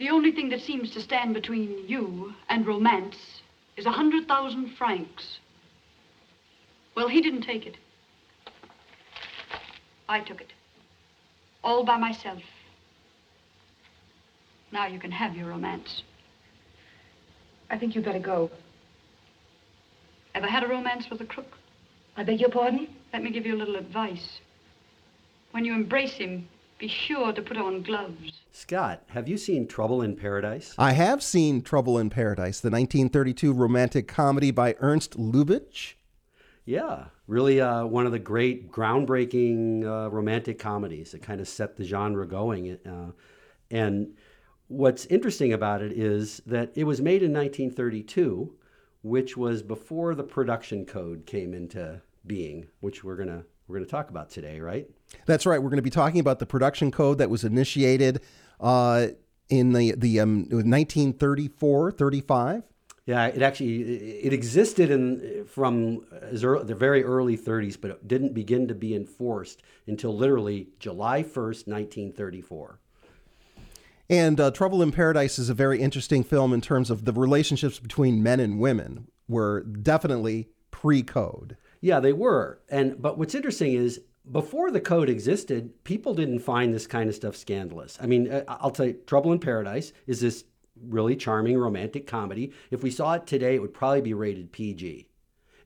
The only thing that seems to stand between you and romance is 100,000 francs. Well, he didn't take it. I took it. All by myself. Now you can have your romance. I think you better go. Ever had a romance with a crook? I beg your pardon? Let me give you a little advice. When you embrace him, be sure to put on gloves. Scott, have you seen Trouble in Paradise? I have seen Trouble in Paradise, the 1932 romantic comedy by Ernst Lubitsch. Yeah, really one of the great groundbreaking romantic comedies that kind of set the genre going. And what's interesting about it is that it was made in 1932, which was before the production code came into being, which we're going to talk about today, right? That's right. We're going to be talking about the production code that was initiated in the 1934, 35. Yeah, it existed from the very early 30s, but it didn't begin to be enforced until literally July 1st, 1934. And Trouble in Paradise is a very interesting film in terms of the relationships between men and women were definitely pre-code. Yeah, they were. But what's interesting is before the code existed, people didn't find this kind of stuff scandalous. I mean, I'll tell you, Trouble in Paradise is this really charming romantic comedy. If we saw it today, it would probably be rated PG.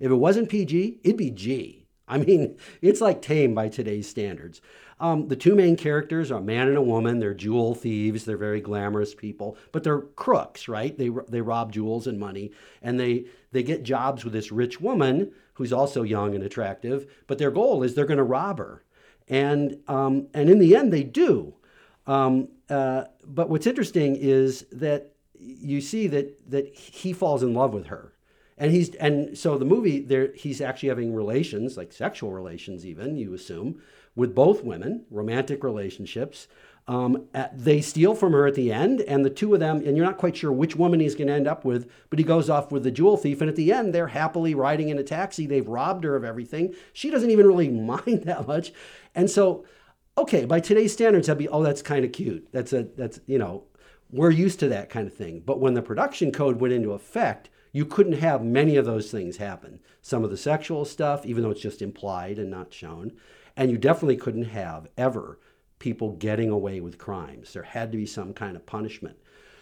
If it wasn't PG, it'd be G. I mean, it's like tame by today's standards. The two main characters are a man and a woman. They're jewel thieves. They're very glamorous people, but they're crooks, right? They rob jewels and money, and they get jobs with this rich woman who's also young and attractive, but their goal is they're going to rob her. And in the end, they do. But what's interesting is that you see that he falls in love with her. And so the movie there, he's actually having relations, like sexual relations even, you assume, with both women, romantic relationships. They steal from her at the end, and the two of them, and you're not quite sure which woman he's going to end up with, but he goes off with the jewel thief, and at the end, they're happily riding in a taxi. They've robbed her of everything. She doesn't even really mind that much. And so, okay, by today's standards, I'd be, oh, that's kind of cute. That's we're used to that kind of thing. But when the production code went into effect, you couldn't have many of those things happen. Some of the sexual stuff, even though it's just implied and not shown. And you definitely couldn't have ever people getting away with crimes. There had to be some kind of punishment.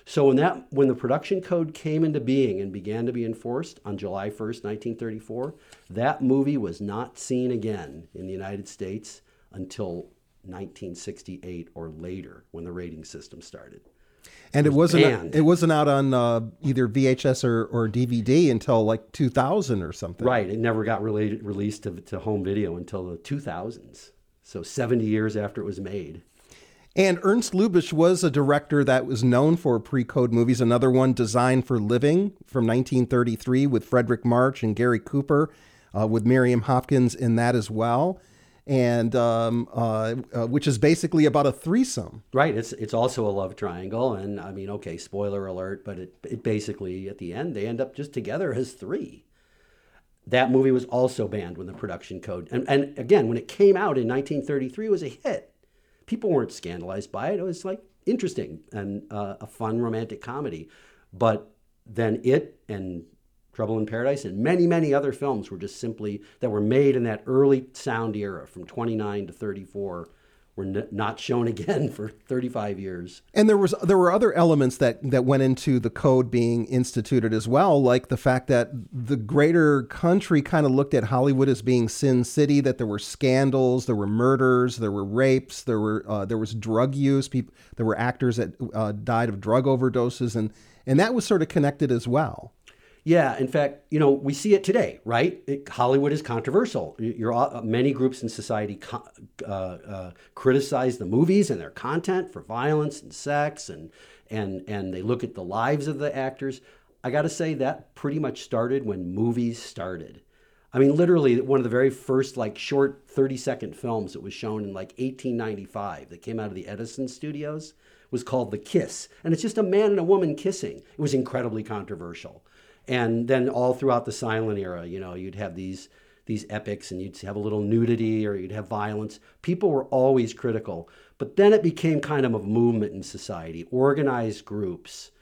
So when the production code came into being and began to be enforced on July 1st, 1934, that movie was not seen again in the United States until 1968 or later when the rating system started. And it wasn't out on either VHS or DVD until like 2000 or something. Right. It never got released to home video until the 2000s. So 70 years after it was made. And Ernst Lubitsch was a director that was known for pre-code movies. Another one, Design for Living from 1933 with Frederick March and Gary Cooper with Miriam Hopkins in that as well. And which is basically about a threesome. Right. It's also a love triangle. And I mean, okay, spoiler alert, but it basically, at the end, they end up just together as three. That movie was also banned when the production code. And again, when it came out in 1933, it was a hit. People weren't scandalized by it. It was like interesting and a fun romantic comedy. But then it and Trouble in Paradise, and many, many other films were just simply, that were made in that early sound era from 29 to 34, were not shown again for 35 years. And there were other elements that went into the code being instituted as well, like the fact that the greater country kind of looked at Hollywood as being Sin City, that there were scandals, there were murders, there were rapes, there was drug use, there were actors that died of drug overdoses, and that was sort of connected as well. Yeah, in fact, we see it today, right? Hollywood is controversial. Many groups in society criticize the movies and their content for violence and sex, and they look at the lives of the actors. I got to say that pretty much started when movies started. I mean, literally, one of the very first like short 30-second films that was shown in like 1895 that came out of the Edison Studios was called The Kiss, and it's just a man and a woman kissing. It was incredibly controversial. And then all throughout the silent era, you'd have these these epics, and you'd have a little nudity or you'd have violence. People were always critical. But then it became kind of a movement in society, organized groups,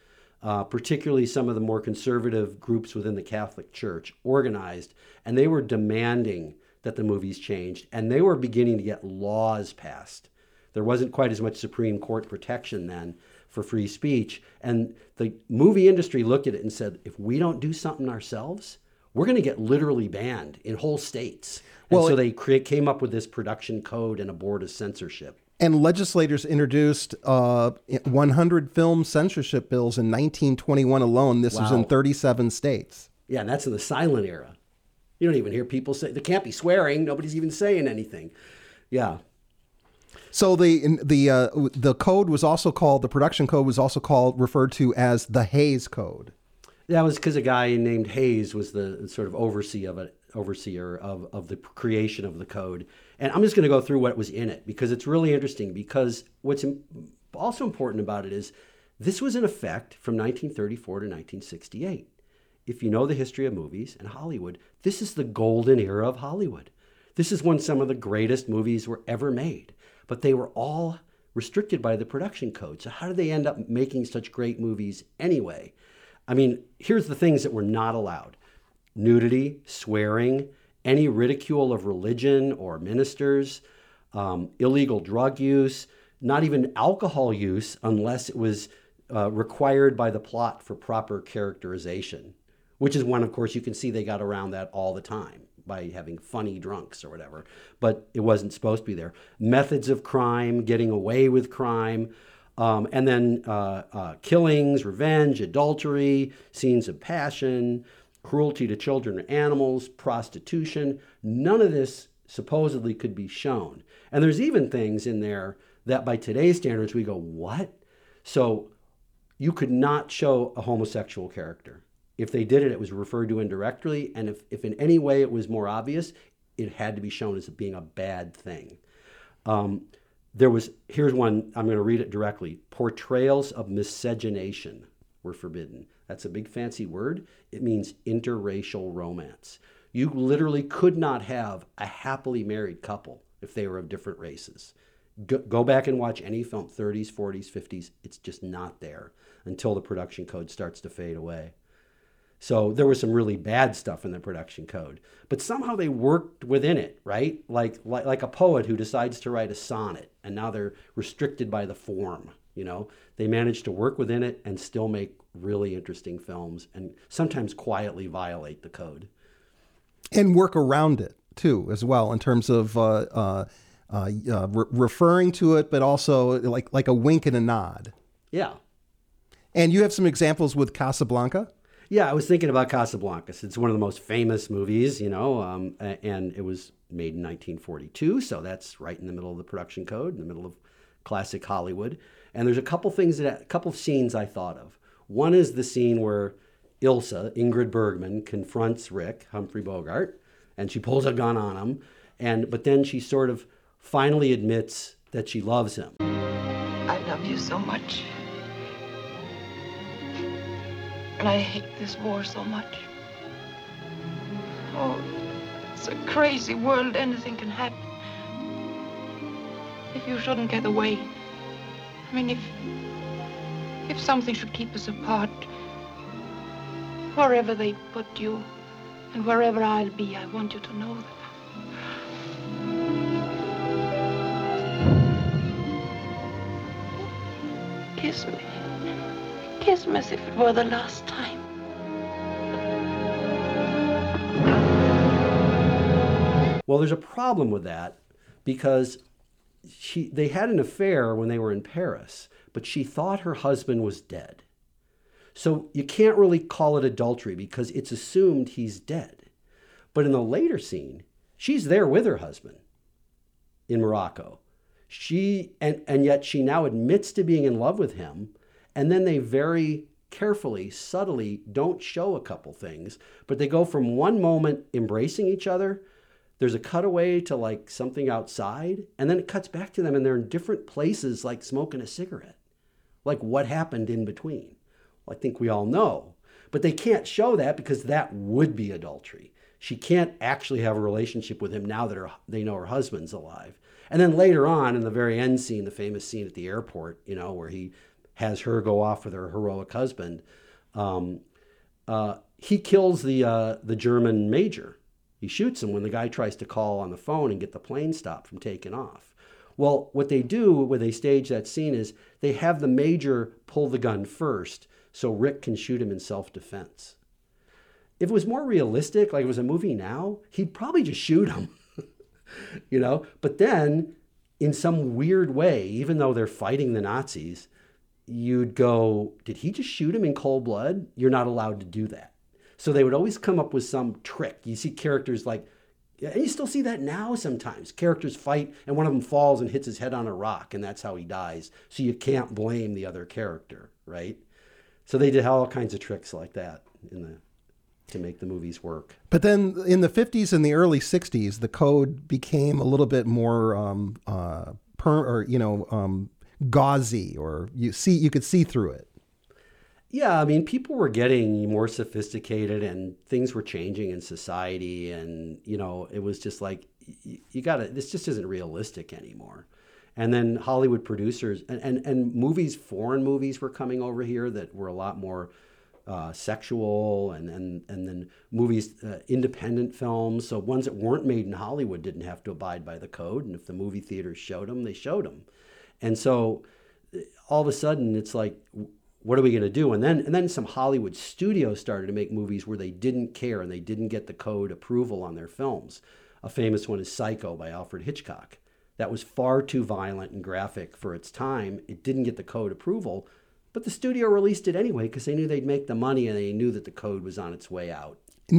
particularly some of the more conservative groups within the Catholic Church, organized, and they were demanding that the movies changed, and they were beginning to get laws passed. There wasn't quite as much Supreme Court protection then for free speech, and the movie industry looked at it and said, if we don't do something ourselves, we're going to get literally banned in whole states. And well, so they came up with this production code and a board of censorship. And legislators introduced 100 film censorship bills in 1921 alone. This was in 37 states. Yeah, and that's in the silent era. You don't even hear people say, they can't be swearing. Nobody's even saying anything. Yeah. So the code was also called, the production code was also called, referred to as the Hayes Code. That was because a guy named Hayes was the sort of overseer of the creation of the code. And I'm just going to go through what was in it, because it's really interesting, because what's also important about it is this was in effect from 1934 to 1968. If you know the history of movies and Hollywood, this is the golden era of Hollywood. This is when some of the greatest movies were ever made, but they were all restricted by the production code. So how did they end up making such great movies anyway? I mean, here's the things that were not allowed. Nudity, swearing, any ridicule of religion or ministers, illegal drug use, not even alcohol use unless it was required by the plot for proper characterization, which is one, of course, you can see they got around that all the time by having funny drunks or whatever, but it wasn't supposed to be there. Methods of crime, getting away with crime, and then killings, revenge, adultery, scenes of passion, cruelty to children or animals, prostitution. None of this supposedly could be shown. And there's even things in there that by today's standards, we go, what? So you could not show a homosexual character. If they did it, it was referred to indirectly. And if in any way it was more obvious, it had to be shown as being a bad thing. Here's one, I'm going to read it directly. Portrayals of miscegenation were forbidden. That's a big fancy word. It means interracial romance. You literally could not have a happily married couple if they were of different races. Go back and watch any film, 30s, 40s, 50s. It's just not there until the production code starts to fade away. So there was some really bad stuff in the production code, but somehow they worked within it, right? Like a poet who decides to write a sonnet, and now they're restricted by the form. You know, they managed to work within it and still make really interesting films, and sometimes quietly violate the code, and work around it too, as well, in terms of referring to it, but also like a wink and a nod. Yeah. And you have some examples with Casablanca. Yeah, I was thinking about Casablanca. It's one of the most famous movies, you know, and it was made in 1942. So that's right in the middle of the production code, in the middle of classic Hollywood. And there's a couple of scenes I thought of. One is the scene where Ilsa, Ingrid Bergman, confronts Rick, Humphrey Bogart, and she pulls a gun on him. But then she sort of finally admits that she loves him. I love you so much. And I hate this war so much. Oh, it's a crazy world. Anything can happen. If you shouldn't get away. I mean, if something should keep us apart, wherever they put you and wherever I'll be, I want you to know that. Kiss me. Kiss me as if it were the last time. Well, there's a problem with that, because they had an affair when they were in Paris, but she thought her husband was dead. So you can't really call it adultery because it's assumed he's dead. But in the later scene, she's there with her husband in Morocco. And yet she now admits to being in love with him. And then they very carefully, subtly don't show a couple things, but they go from one moment embracing each other, there's a cutaway to like something outside, and then it cuts back to them and they're in different places, like smoking a cigarette. Like what happened in between? Well, I think we all know, but they can't show that because that would be adultery. She can't actually have a relationship with him now that they know her husband's alive. And then later on, in the very end scene, the famous scene at the airport, you know, where he has her go off with her heroic husband, he kills the German major. He shoots him when the guy tries to call on the phone and get the plane stopped from taking off. Well, what they do when they stage that scene is they have the major pull the gun first so Rick can shoot him in self-defense. If it was more realistic, like it was a movie now, he'd probably just shoot him, you know? But then, in some weird way, even though they're fighting the Nazis, you'd go, did he just shoot him in cold blood? You're not allowed to do that. So they would always come up with some trick. You see characters like, and you still see that now sometimes. Characters fight and one of them falls and hits his head on a rock and that's how he dies. So you can't blame the other character, right? So they did all kinds of tricks like that to make the movies work. But then in the 50s and the early 60s, the code became a little bit more, gauzy, or you could see through it. Yeah, I mean, people were getting more sophisticated and things were changing in society. And, you know, it was just like, this just isn't realistic anymore. And then Hollywood producers and movies, foreign movies were coming over here that were a lot more sexual and then movies, independent films. So ones that weren't made in Hollywood didn't have to abide by the code. And if the movie theaters showed them, they showed them. And so all of a sudden it's like, what are we going to do? And then some Hollywood studios started to make movies where they didn't care and they didn't get the code approval on their films. A famous one is Psycho by Alfred Hitchcock. That was far too violent and graphic for its time. It didn't get the code approval, but the studio released it anyway because they knew they'd make the money and they knew that the code was on its way out. That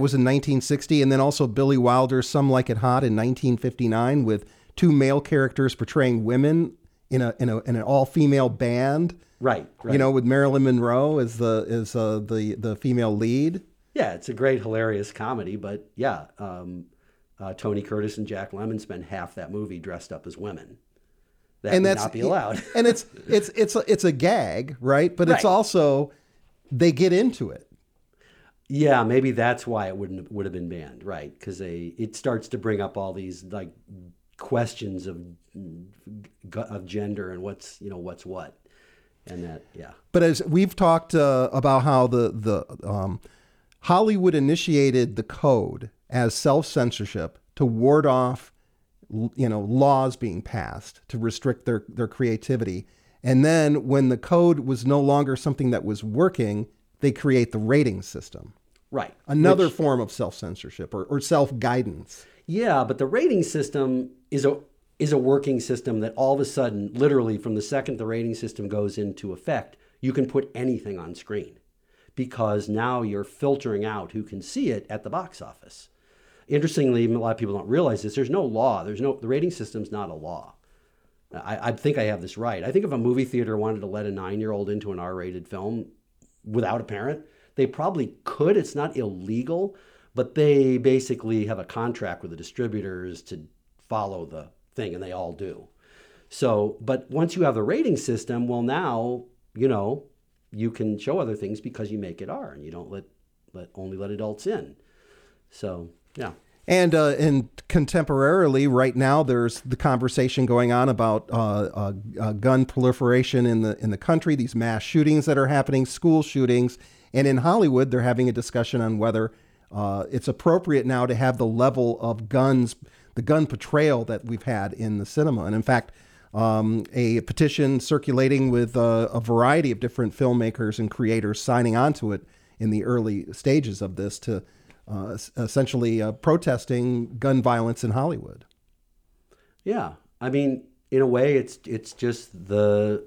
was in 1960, and then also Billy Wilder's Some Like It Hot in 1959 with two male characters portraying women in an all-female band. Right. You know, with Marilyn Monroe as the female lead. Yeah, it's a great, hilarious comedy. But yeah, Tony Curtis and Jack Lemmon spend half that movie dressed up as women. That would not be allowed. And it's a gag, right? But it's also, they get into it. Yeah, maybe that's why it would have been banned, right? Because it starts to bring up all these like questions of gender and what's what. And that, yeah. But as we've talked about how the Hollywood initiated the code as self-censorship to ward off, laws being passed to restrict their creativity. And then when the code was no longer something that was working, they create the rating system. Right. Another form of self-censorship or self-guidance. Yeah, but the rating system is a working system that all of a sudden, literally from the second the rating system goes into effect, you can put anything on screen because now you're filtering out who can see it at the box office. Interestingly, a lot of people don't realize this. There's no law. The rating system's not a law. I think I have this right. I think if a movie theater wanted to let a 9-year-old into an R-rated film without a parent, they probably could. It's not illegal, but they basically have a contract with the distributors to follow the thing, and they all do. So, but once you have the rating system, well, now, you can show other things because you make it R and you don't only let adults in. So, yeah. And contemporarily right now, there's the conversation going on about gun proliferation in the country, these mass shootings that are happening, school shootings. And in Hollywood, they're having a discussion on whether it's appropriate now to have the level of guns, the gun portrayal that we've had in the cinema. And in fact, a petition circulating with a variety of different filmmakers and creators signing onto it in the early stages of this to essentially protesting gun violence in Hollywood. Yeah. I mean, in a way, it's just the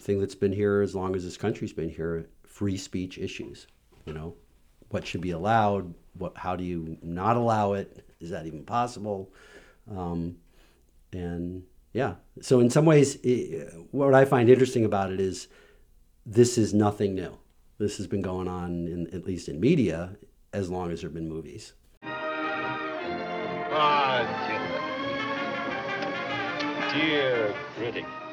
thing that's been here as long as this country's been here, free speech issues, what should be allowed, how do you not allow it? Is that even possible? So in some ways, what I find interesting about it is this is nothing new. This has been going on, at least in media, as long as there have been movies. Dear critic.